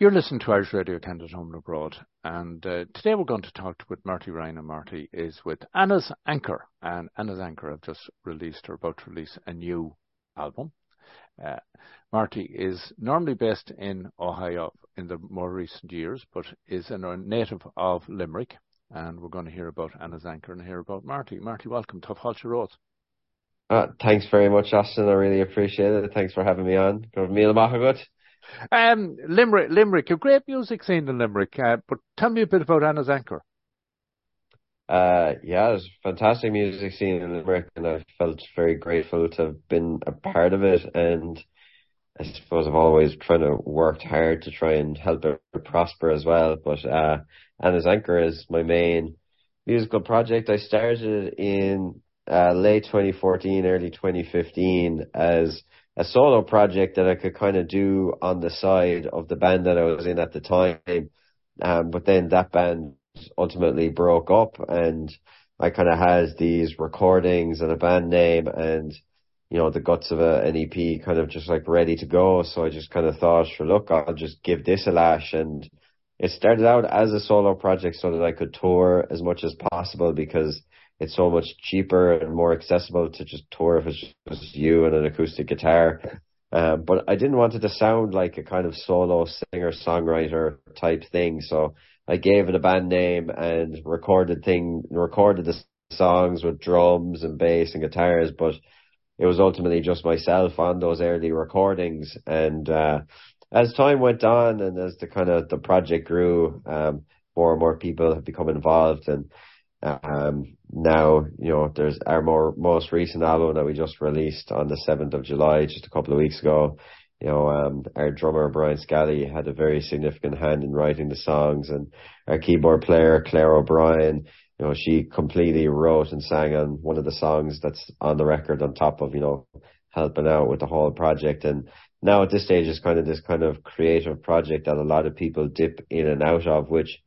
You're listening to Irish Radio Canada Home and Abroad, and today we're going to talk with Marty Ryan, and Marty is with Anna's Anchor, and Anna's Anchor have just released or about to release a new album. Marty is normally based in Ohio in the more recent years, but is a native of Limerick, and we're going to hear about Anna's Anchor and hear about Marty. Marty, welcome to Fáilte Road. Thanks very much, Justin. I really appreciate it. Thanks for having me on. Limerick, a great music scene in Limerick, but tell me a bit about Anna's Anchor. Yeah, there's a fantastic music scene in Limerick, and I felt very grateful to have been a part of it, and I suppose I've always worked hard to try and help it prosper as well, but Anna's Anchor is my main musical project. I started in late 2014, early 2015 as a solo project that I could kind of do on the side of the band that I was in at the time. But then that band ultimately broke up, and I kind of had these recordings and a band name and, you know, the guts of an EP kind of just like ready to go. So I just kind of thought, sure, look, I'll just give this a lash. And it started out as a solo project so that I could tour as much as possible, because it's so much cheaper and more accessible to just tour if it's just you and an acoustic guitar. But I didn't want it to sound like a kind of solo singer-songwriter type thing. So I gave it a band name and recorded the songs with drums and bass and guitars. But it was ultimately just myself on those early recordings. And as time went on and as the project grew, more and more people have become involved, and now, you know, there's our most recent album that we just released on the 7th of July, just a couple of weeks ago. You know, our drummer, Brian Scally, had a very significant hand in writing the songs, and our keyboard player, Claire O'Brien, you know, she completely wrote and sang on one of the songs that's on the record, on top of, you know, helping out with the whole project. And now at this stage, it's kind of this kind of creative project that a lot of people dip in and out of, which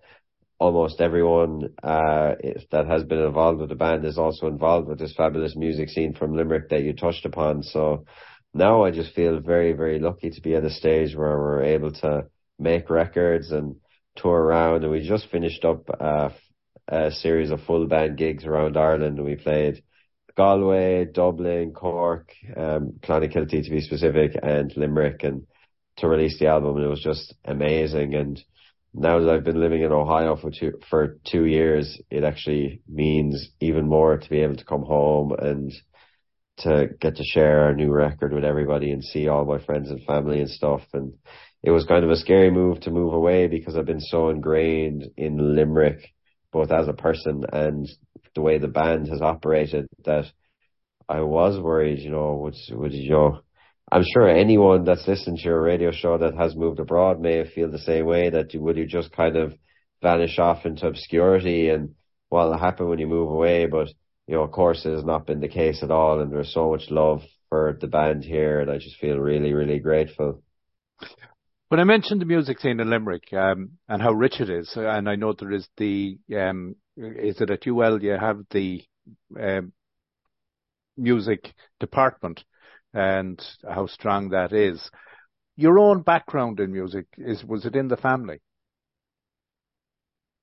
almost everyone that has been involved with the band is also involved with this fabulous music scene from Limerick that you touched upon. So now I just feel very, very lucky to be at a stage where we're able to make records and tour around. And we just finished up a series of full band gigs around Ireland. We played Galway, Dublin, Cork, Clonakilty to be specific, and Limerick, and to release the album. And it was just amazing. And now that I've been living in Ohio for 2 years, it actually means even more to be able to come home and to get to share our new record with everybody and see all my friends and family and stuff. And it was kind of a scary move to move away, because I've been so ingrained in Limerick, both as a person and the way the band has operated, that I was worried, you know, I'm sure anyone that's listened to your radio show that has moved abroad may feel the same way, that you just kind of vanish off into obscurity and what'll happen when you move away. But, you know, of course, it has not been the case at all, and there's so much love for the band here, and I just feel really, really grateful. When I mentioned the music scene in Limerick and how rich it is, and I know there is the is it at UL you have the music department, and how strong that is. Your own background in music, was it in the family?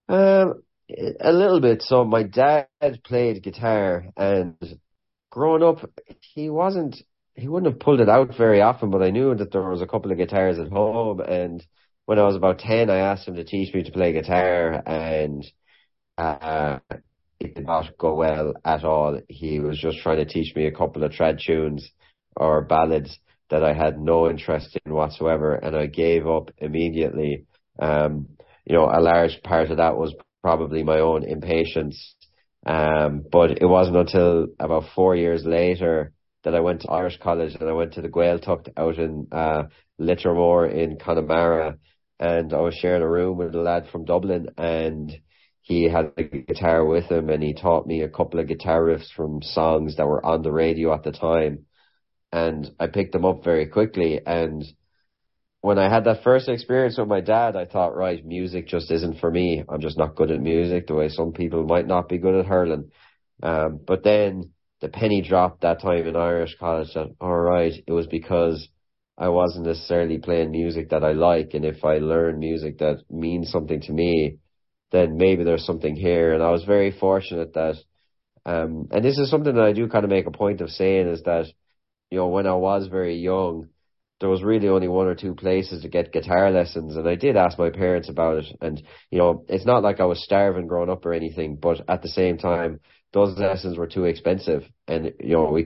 A little bit. So my dad played guitar, and growing up, he wouldn't have pulled it out very often, but I knew that there was a couple of guitars at home, and when I was about 10, I asked him to teach me to play guitar, and it did not go well at all. He was just trying to teach me a couple of trad tunes or ballads that I had no interest in whatsoever, and I gave up immediately. You know, a large part of that was probably my own impatience. But it wasn't until about 4 years later that I went to Irish college, and I went to the Gaeltacht out in Lettermore in Connemara, and I was sharing a room with a lad from Dublin, and he had a guitar with him, and he taught me a couple of guitar riffs from songs that were on the radio at the time. And I picked them up very quickly. And when I had that first experience with my dad, I thought, right, music just isn't for me. I'm just not good at music the way some people might not be good at hurling. But then the penny dropped that time in Irish college that, all right, it was because I wasn't necessarily playing music that I like, and if I learn music that means something to me, then maybe there's something here. And I was very fortunate that, and this is something that I do kind of make a point of saying, is that, you know, when I was very young, there was really only one or two places to get guitar lessons, and I did ask my parents about it. And, you know, it's not like I was starving growing up or anything, but at the same time, those lessons were too expensive, and, you know,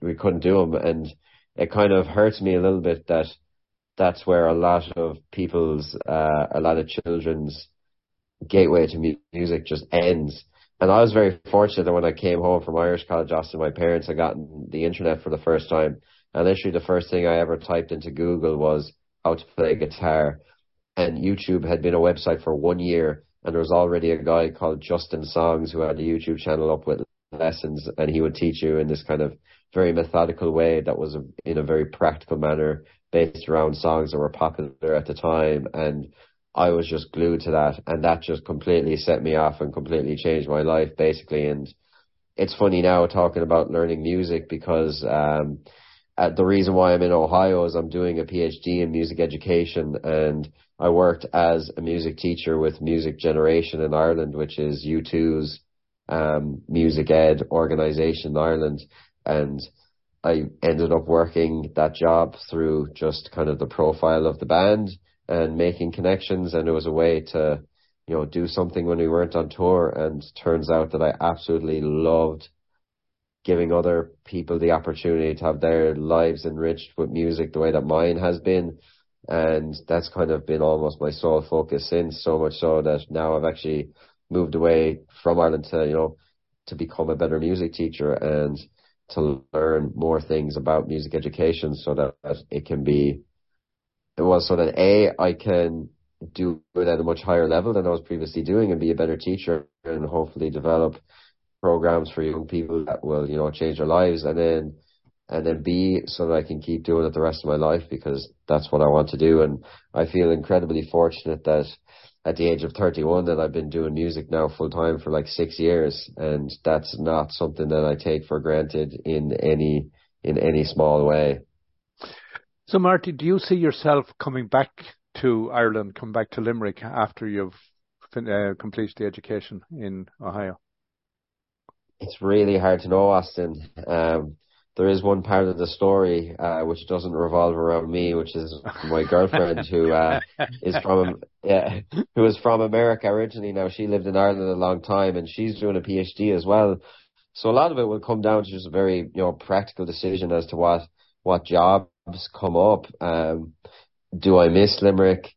we couldn't do them. And it kind of hurts me a little bit that that's where a lot of people's, a lot of children's gateway to music just ends. And I was very fortunate that when I came home from Irish College, Austin, my parents had gotten the internet for the first time. And literally the first thing I ever typed into Google was how to play guitar. And YouTube had been a website for 1 year. And there was already a guy called Justin Songs who had a YouTube channel up with lessons. And he would teach you in this kind of very methodical way that was in a very practical manner, based around songs that were popular at the time. And I was just glued to that, and that just completely set me off and completely changed my life, basically. And it's funny now talking about learning music, because the reason why I'm in Ohio is I'm doing a PhD in music education, and I worked as a music teacher with Music Generation in Ireland, which is U2's music ed organisation in Ireland. And I ended up working that job through just kind of the profile of the band and making connections, and it was a way to, you know, do something when we weren't on tour. And turns out that I absolutely loved giving other people the opportunity to have their lives enriched with music the way that mine has been. And that's kind of been almost my sole focus since, so much so that now I've actually moved away from Ireland to, you know, to become a better music teacher and to learn more things about music education, so that it can be, well, so that A, I can do it at a much higher level than I was previously doing and be a better teacher, and hopefully develop programs for young people that will, you know, change their lives. And then B, so that I can keep doing it the rest of my life, because that's what I want to do. And I feel incredibly fortunate that at the age of 31 that I've been doing music now full time for like 6 years, and that's not something that I take for granted in any small way. So, Marty, do you see yourself coming back to Ireland, come back to Limerick after you've completed the education in Ohio? It's really hard to know, Austin. There is one part of the story which doesn't revolve around me, which is my girlfriend who is from America originally. Now, she lived in Ireland a long time, and she's doing a PhD as well. So a lot of it will come down to just a very, you know, practical decision as to what job come up. Do I miss Limerick?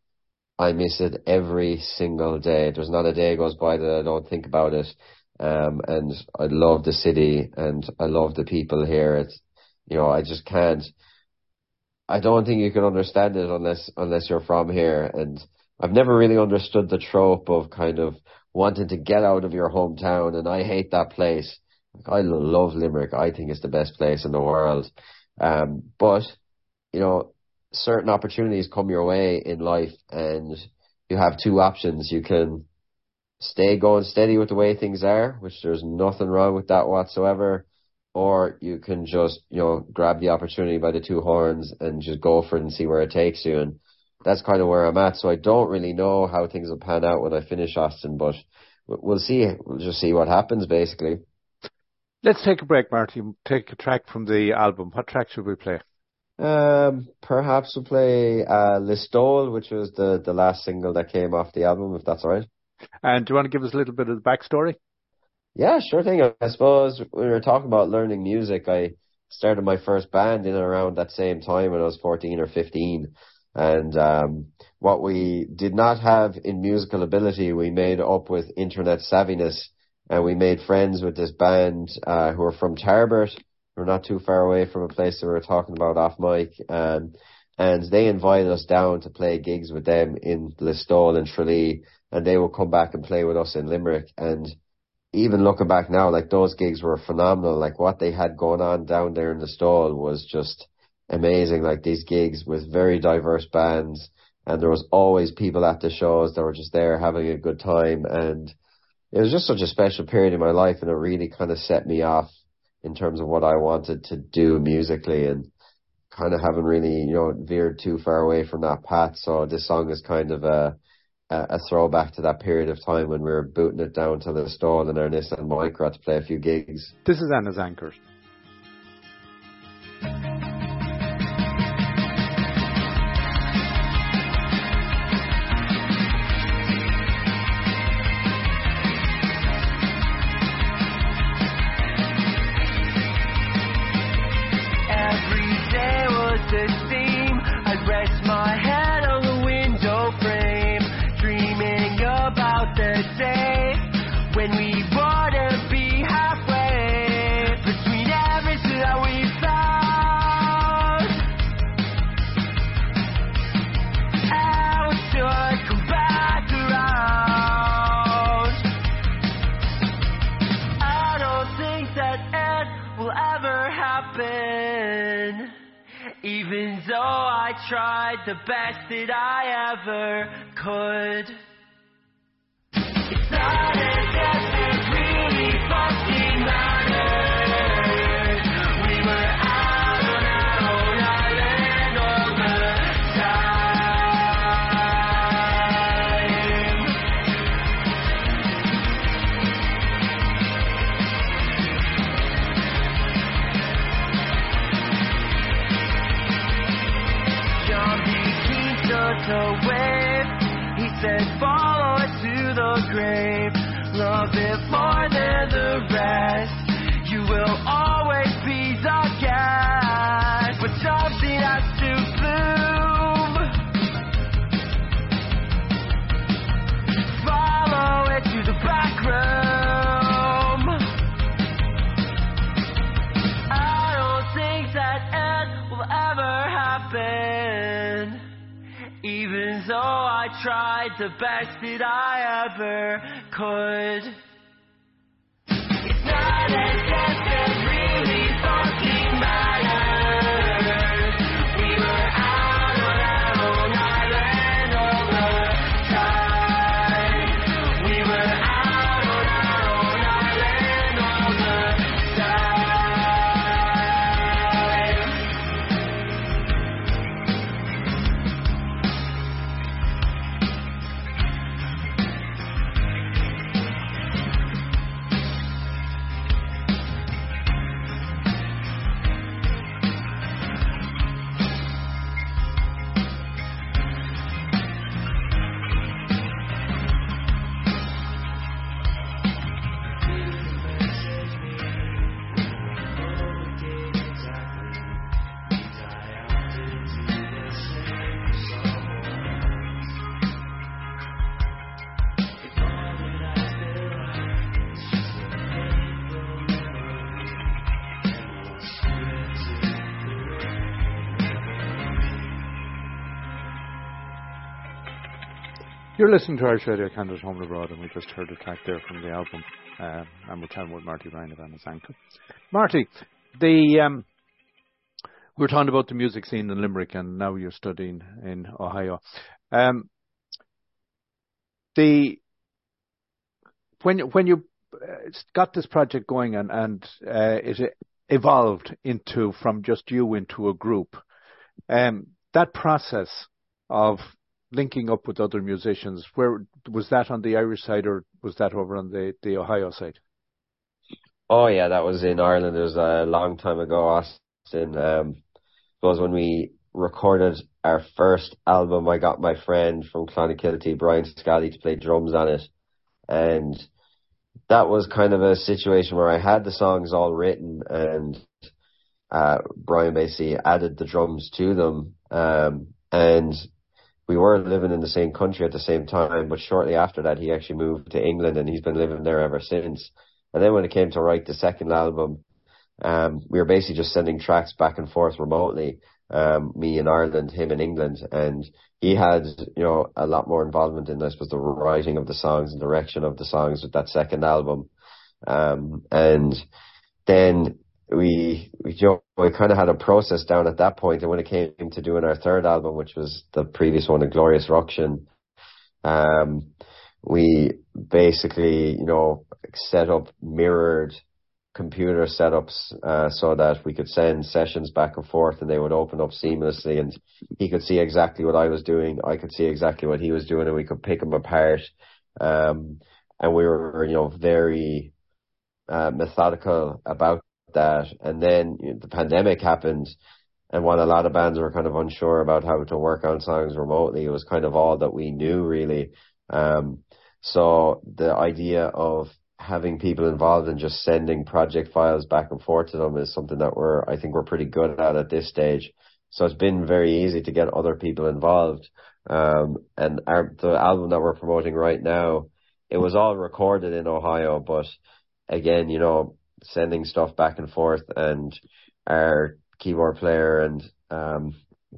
I miss it every single day. There's not a day goes by that I don't think about it. And I love the city, and I love the people here. It's, you know, I just can't. I don't think you can understand it unless you're from here. And I've never really understood the trope of kind of wanting to get out of your hometown. And I hate that place. I love Limerick. I think it's the best place in the world. But you know, certain opportunities come your way in life, and you have two options. You can stay going steady with the way things are, which there's nothing wrong with that whatsoever, or you can just, you know, grab the opportunity by the two horns and just go for it and see where it takes you. And that's kind of where I'm at. So I don't really know how things will pan out when I finish, Austin, but we'll see. We'll just see what happens, basically. Let's take a break, Marty. Take a track from the album. What track should we play? Perhaps we'll play Listowel, which was the last single that came off the album, if that's all right. And do you want to give us a little bit of the backstory? Yeah, sure thing. I suppose we were talking about learning music. I started my first band in and around that same time when I was 14 or 15. And what we did not have in musical ability, we made up with internet savviness. And we made friends with this band who are from Tarbert. We're not too far away from a place that we were talking about off mic. And they invited us down to play gigs with them in Listowel and Tralee, and they will come back and play with us in Limerick. And even looking back now, like, those gigs were phenomenal. Like, what they had going on down there in Listowel was just amazing. Like, these gigs with very diverse bands, and there was always people at the shows that were just there having a good time. And it was just such a special period in my life, and it really kind of set me off in terms of what I wanted to do musically. And kind of haven't really, you know, veered too far away from that path. So this song is kind of a throwback to that period of time when we were booting it down to the stall in Ernest and Micro to play a few gigs. This is Anna's Anchor. Tried the best that I ever could. It's not as if it really fucking mattered. We were out on our own island all the time. The wave, he said, follow it to the grave. Love it more than the rest. You will always be the guest. But something has to bloom. Follow it to the back room. I don't think that end will ever happen. Even though I tried the best that I ever could. It's not as if it really fucking matters. We were out on our own island all the time. We were out on our own island all the You're listening to Irish Radio Canada's Home and Abroad, and we just heard a track there from the album, and we're chatting with Marty Ryan of Anna's Anchor. Marty, we were talking about the music scene in Limerick, and now you're studying in Ohio. When you got this project going and it evolved from just you into a group, that process of linking up with other musicians, where was that on the Irish side or was that over on the Ohio side? Oh yeah, that was in Ireland. It was a long time ago, Austin. It was when we recorded our first album. I got my friend from Clonakilty, Brian Scally, to play drums on it, and that was kind of a situation where I had the songs all written, and Brian basically added the drums to them, and we were living in the same country at the same time, but shortly after that, he actually moved to England, and he's been living there ever since. And then when it came to write the second album, we were basically just sending tracks back and forth remotely, me in Ireland, him in England. And he had, you know, a lot more involvement in, I suppose, the writing of the songs and direction of the songs with that second album. And then we kind of had a process down at that point, and when it came to doing our third album, which was the previous one, The Glorious Ruction, we basically, you know, set up mirrored computer setups so that we could send sessions back and forth and they would open up seamlessly, and he could see exactly what I was doing, I could see exactly what he was doing, and we could pick him apart. And we were, very methodical about that. And then the pandemic happened, and while a lot of bands were kind of unsure about how to work on songs remotely, it was kind of all that we knew, really. So the idea of having people involved and just sending project files back and forth to them is something that I think we're pretty good at this stage. So it's been very easy to get other people involved. And the album that we're promoting right now, it was all recorded in Ohio, but again, sending stuff back and forth, and our keyboard player and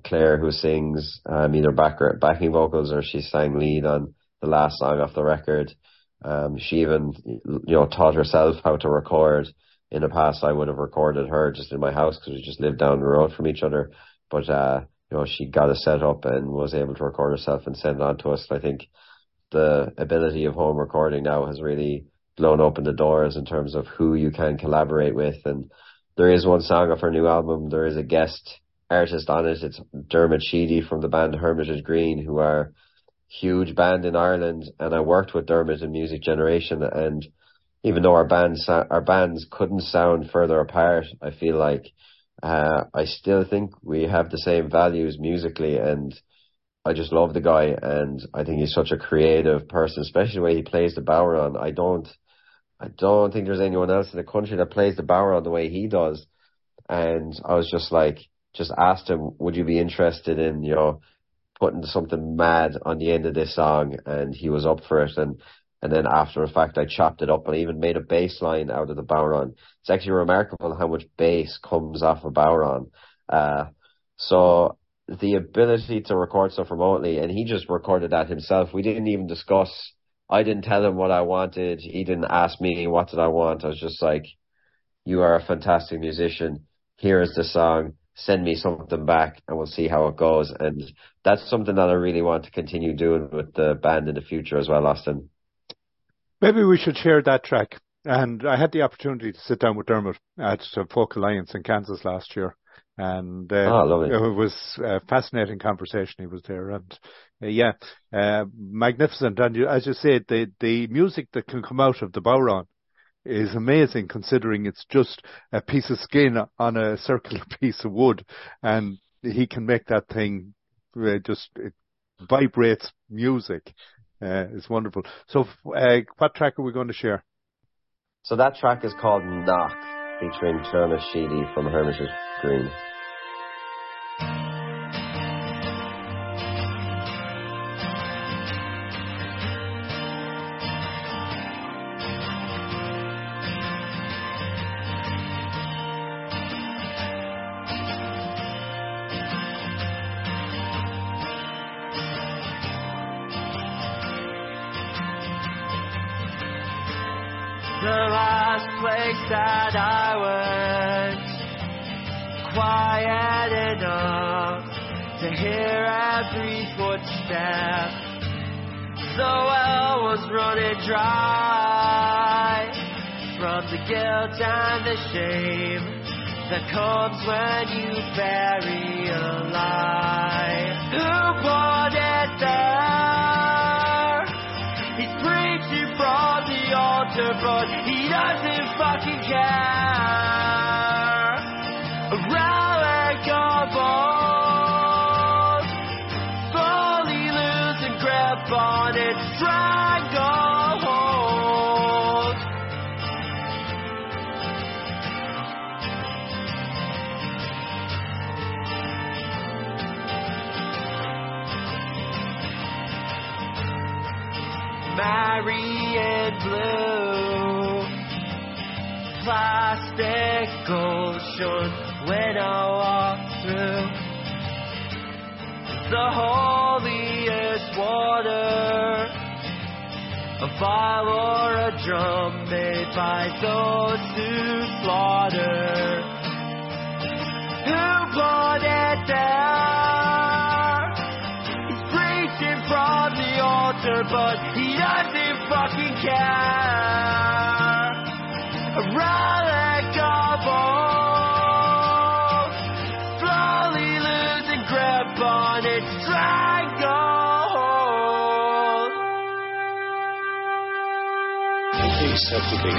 Claire, who sings either backing vocals or she sang lead on the last song off the record. She even, taught herself how to record. In the past, I would have recorded her just in my house because we just lived down the road from each other. But, she got us set up and was able to record herself and send it on to us. And I think the ability of home recording now has really blown open the doors in terms of who you can collaborate with. And there is one song of her new album. There is a guest artist on it. It's Dermot Sheedy from the band Hermitage Green, who are huge band in Ireland, and I worked with Dermot in Music Generation, and even though our bands couldn't sound further apart, I feel like I still think we have the same values musically, and I just love the guy, and I think he's such a creative person, especially the way he plays the Bowron. I don't think there's anyone else in the country that plays the Bowron the way he does, and I was just asked him, would you be interested in, putting something mad on the end of this song, and he was up for it. And then after the fact, I chopped it up and even made a bass line out of the Bowron. It's actually remarkable how much bass comes off a Bowron. So the ability to record stuff remotely, and he just recorded that himself. We didn't even discuss. I didn't tell him what I wanted. He didn't ask me what did I want. I was just like, you are a fantastic musician. Here is the song. Send me something back and we'll see how it goes. And that's something that I really want to continue doing with the band in the future as well, Austin. Maybe we should share that track. And I had the opportunity to sit down with Dermot at Folk Alliance in Kansas last year. And it was a fascinating conversation. He was there. And magnificent. And as you say, the music that can come out of the Bowron is amazing, considering it's just a piece of skin on a circular piece of wood, and he can make that thing it vibrates music. It's wonderful. So what track are we going to share? So that track is called Knock, featuring Turner Sheedy from Hermitage Green. That I was quiet enough to hear every footstep. The well was running dry from the guilt and the shame that comes when you bury a lie. Who brought it there? He's preaching from the altar, but he doesn't fucking care. A relic of old, fully losing grip on its stranglehold. Marian blue, plastic ocean when I walk through the holiest water, a vial or a drum made by those who slaughter. Who brought it there? He's preaching from the altar, but he doesn't fucking care. Rather bubble, slowly losing grip on its triangle. Things have to be,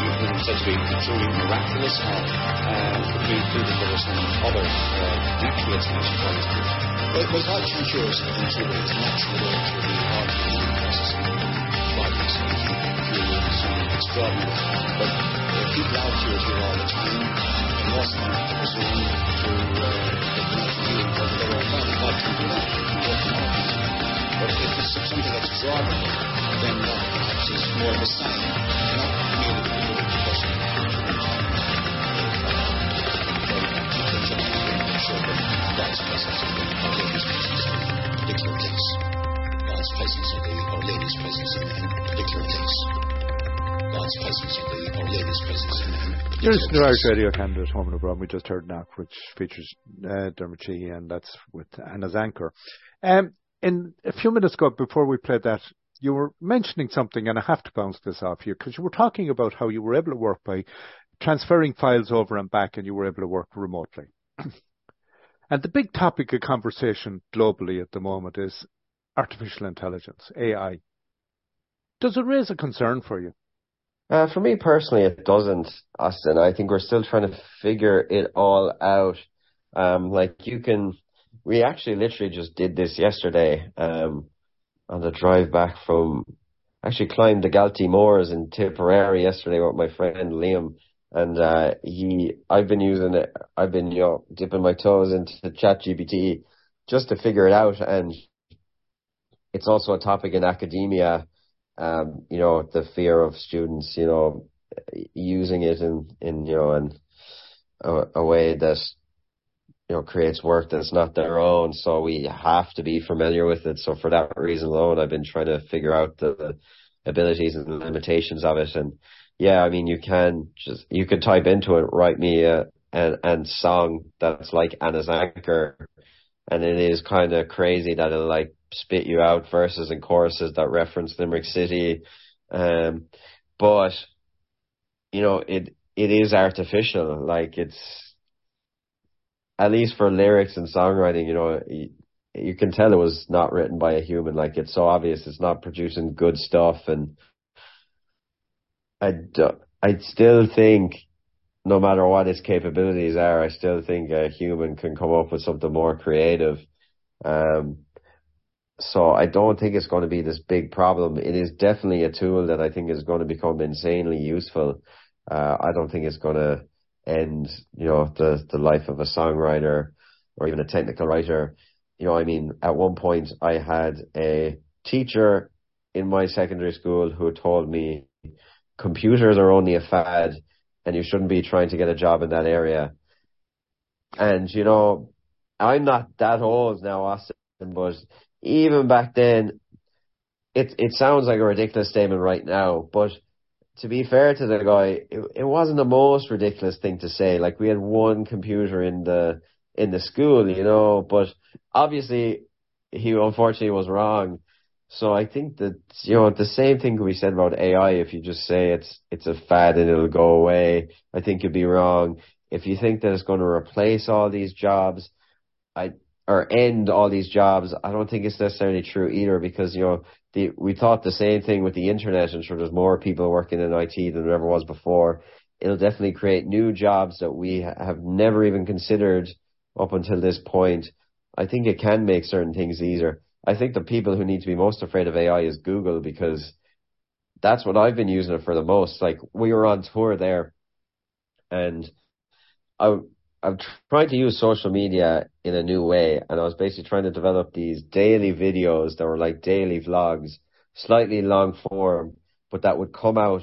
truly miraculous and included there were some other natural explanations for this. But it was actually curious in two ways, natural ways were being argued in process. People out here do all the time, and most of them presume to not be because they were not allowed to do that. But if it's something that's extraordinary, then perhaps it's more of a sign, not merely the individual person. God's presence in Our Lady's presence in a particular place. God's presence in Our Lady's presence in a particular place. You're listening to Irish Radio Canada's Home and Abroad. We just heard Knock, which features Dermot Sheedy, and that's with Anna's Anchor. In a few minutes ago, before we played that, you were mentioning something, and I have to bounce this off you, because you were talking about how you were able to work by transferring files over and back, and you were able to work remotely. And the big topic of conversation globally at the moment is artificial intelligence, AI. Does it raise a concern for you? For me personally, it doesn't, Austin. I think we're still trying to figure it all out. We actually literally just did this yesterday on the drive back from, actually climbed the Galty Moors in Tipperary yesterday with my friend Liam. And I've been dipping my toes into ChatGPT just to figure it out. And it's also a topic in academia. The fear of students, using it in a way that, creates work that's not their own. So we have to be familiar with it. So for that reason alone, I've been trying to figure out the abilities and the limitations of it. And yeah, I mean, you can type into it, write me a song that's like Anna's Anchor. And it is kind of crazy that it'll spit you out verses and choruses that reference Limerick City. It is artificial. It's, at least for lyrics and songwriting, you can tell it was not written by a human. It's so obvious it's not producing good stuff. And I still think, no matter what its capabilities are, I still think a human can come up with something more creative. So I don't think it's going to be this big problem. It is definitely a tool that I think is going to become insanely useful. I don't think it's going to end, the life of a songwriter or even a technical writer. At one point I had a teacher in my secondary school who told me computers are only a fad and you shouldn't be trying to get a job in that area. And, I'm not that old now, Austin, but even back then, it sounds like a ridiculous statement right now, but to be fair to the guy, it wasn't the most ridiculous thing to say. We had one computer in the school, but obviously he unfortunately was wrong. So I think that, the same thing could be said about AI. If you just say it's a fad and it'll go away, I think you'd be wrong. If you think that it's going to replace all these jobs, or end all these jobs, I don't think it's necessarily true either, because, we thought the same thing with the internet. I'm sure there's more people working in IT than there ever was before. It'll definitely create new jobs that we have never even considered up until this point. I think it can make certain things easier. I think the people who need to be most afraid of AI is Google, because that's what I've been using it for the most. We were on tour there, and I've tried to use social media in a new way, and I was basically trying to develop these daily videos that were daily vlogs, slightly long form, but that would come out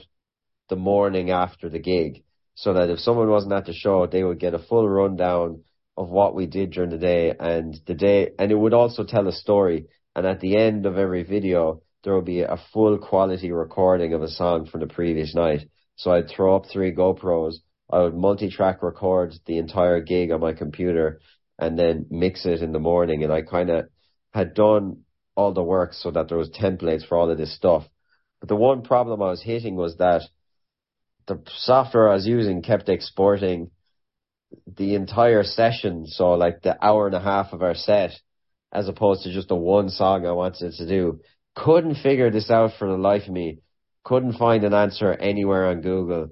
the morning after the gig, so that if someone wasn't at the show, they would get a full rundown of what we did during the day, and it would also tell a story. And at the end of every video, there would be a full quality recording of a song from the previous night. So I'd throw up 3 GoPros, I would multi-track record the entire gig on my computer and then mix it in the morning. And I kind of had done all the work so that there was templates for all of this stuff. But the one problem I was hitting was that the software I was using kept exporting the entire session, so like the hour and a half of our set, as opposed to just the one song I wanted to do. Couldn't figure this out for the life of me. Couldn't find an answer anywhere on Google.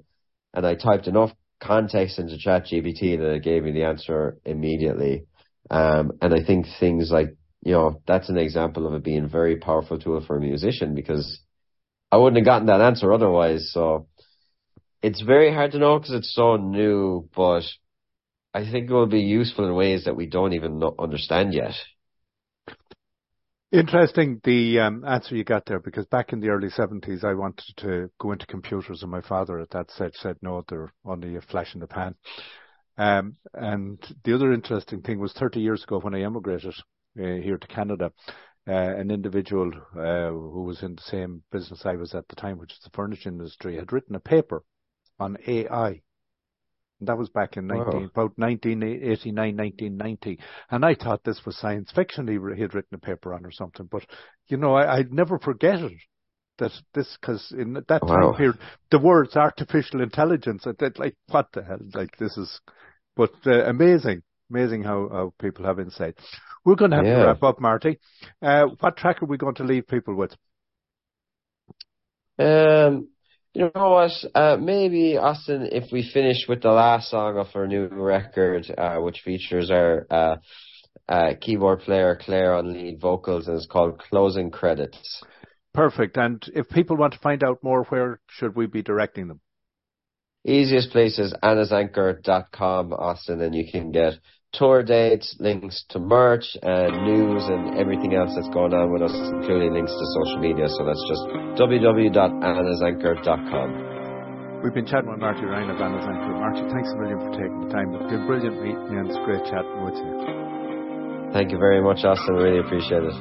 And I typed enough context into ChatGPT that it gave me the answer immediately. And I think things like, you know, that's an example of it being a very powerful tool for a musician, because I wouldn't have gotten that answer otherwise. So it's very hard to know because it's so new, but I think it will be useful in ways that we don't even understand yet. Interesting, the answer you got there, because back in the early 70s, I wanted to go into computers, and my father at that stage said, no, they're only a flash in the pan. And the other interesting thing was 30 years ago when I emigrated here to Canada, an individual who was in the same business I was at the time, which is the furniture industry, had written a paper on AI. And that was back in about 1989, 1990. And I thought this was science fiction he had written a paper on or something. But, you know, I'd never forget it. Because in that time period, the words artificial intelligence, I did, like, what the hell? Like, this is, but amazing how people have insight. We're going to have to wrap up, Marty. What track are we going to leave people with? You know what, maybe, Austin, if we finish with the last song of our new record, which features our keyboard player Claire on lead vocals, and it's called Closing Credits. Perfect. And if people want to find out more, where should we be directing them? Easiest place is annasanchor.com, Austin, and you can get tour dates, links to merch, and news, and everything else that's going on with us, including links to social media. So that's just www.annasanchor.com. We've been chatting with Marty Ryan of Anna's Anchor. Marty, thanks a million for taking the time. It's been brilliant meeting you, and it's great chatting with you. Thank you very much, Austin. Really appreciate it.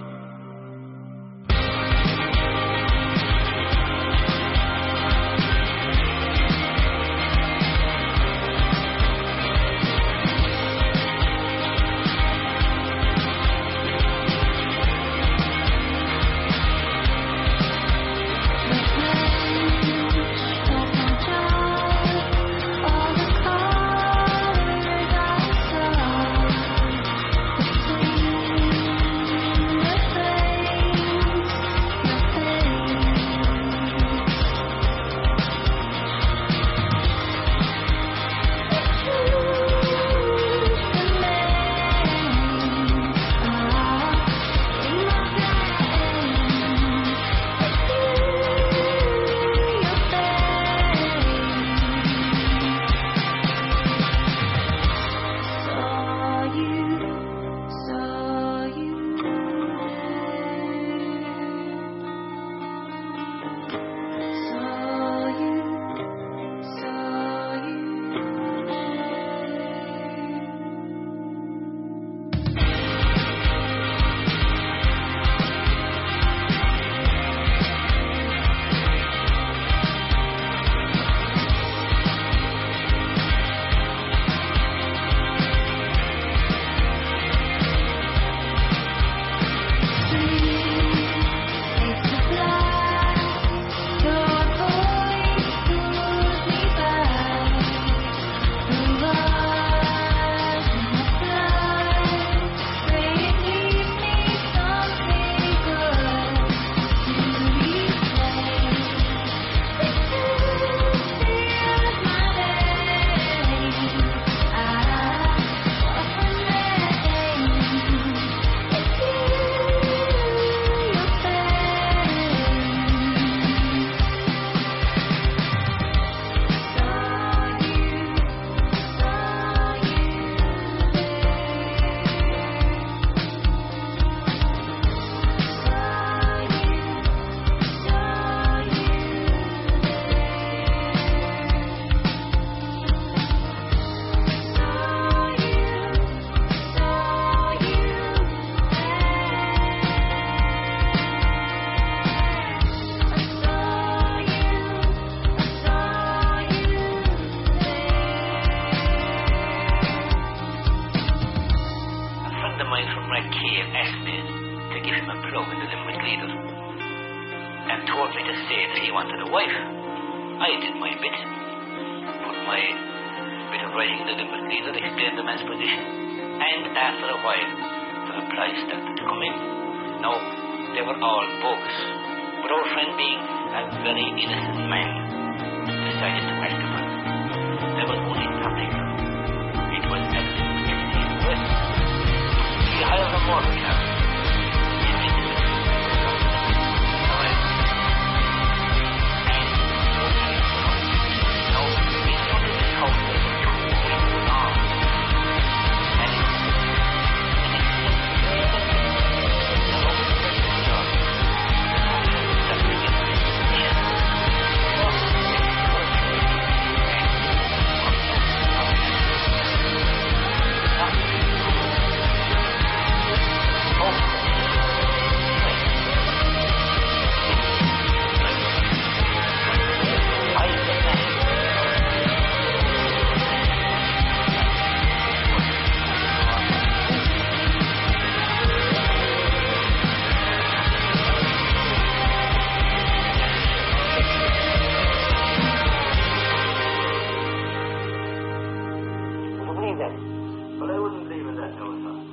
bit of writing to them, but neither explained the man's position. And after a while, the replies started to come in. Now, they were all bogus, but our friend, being a very innocent man, decided to act upon them. There was only nothing. It was everything worse. He hired a motor car. But I wouldn't believe in that, no, sir.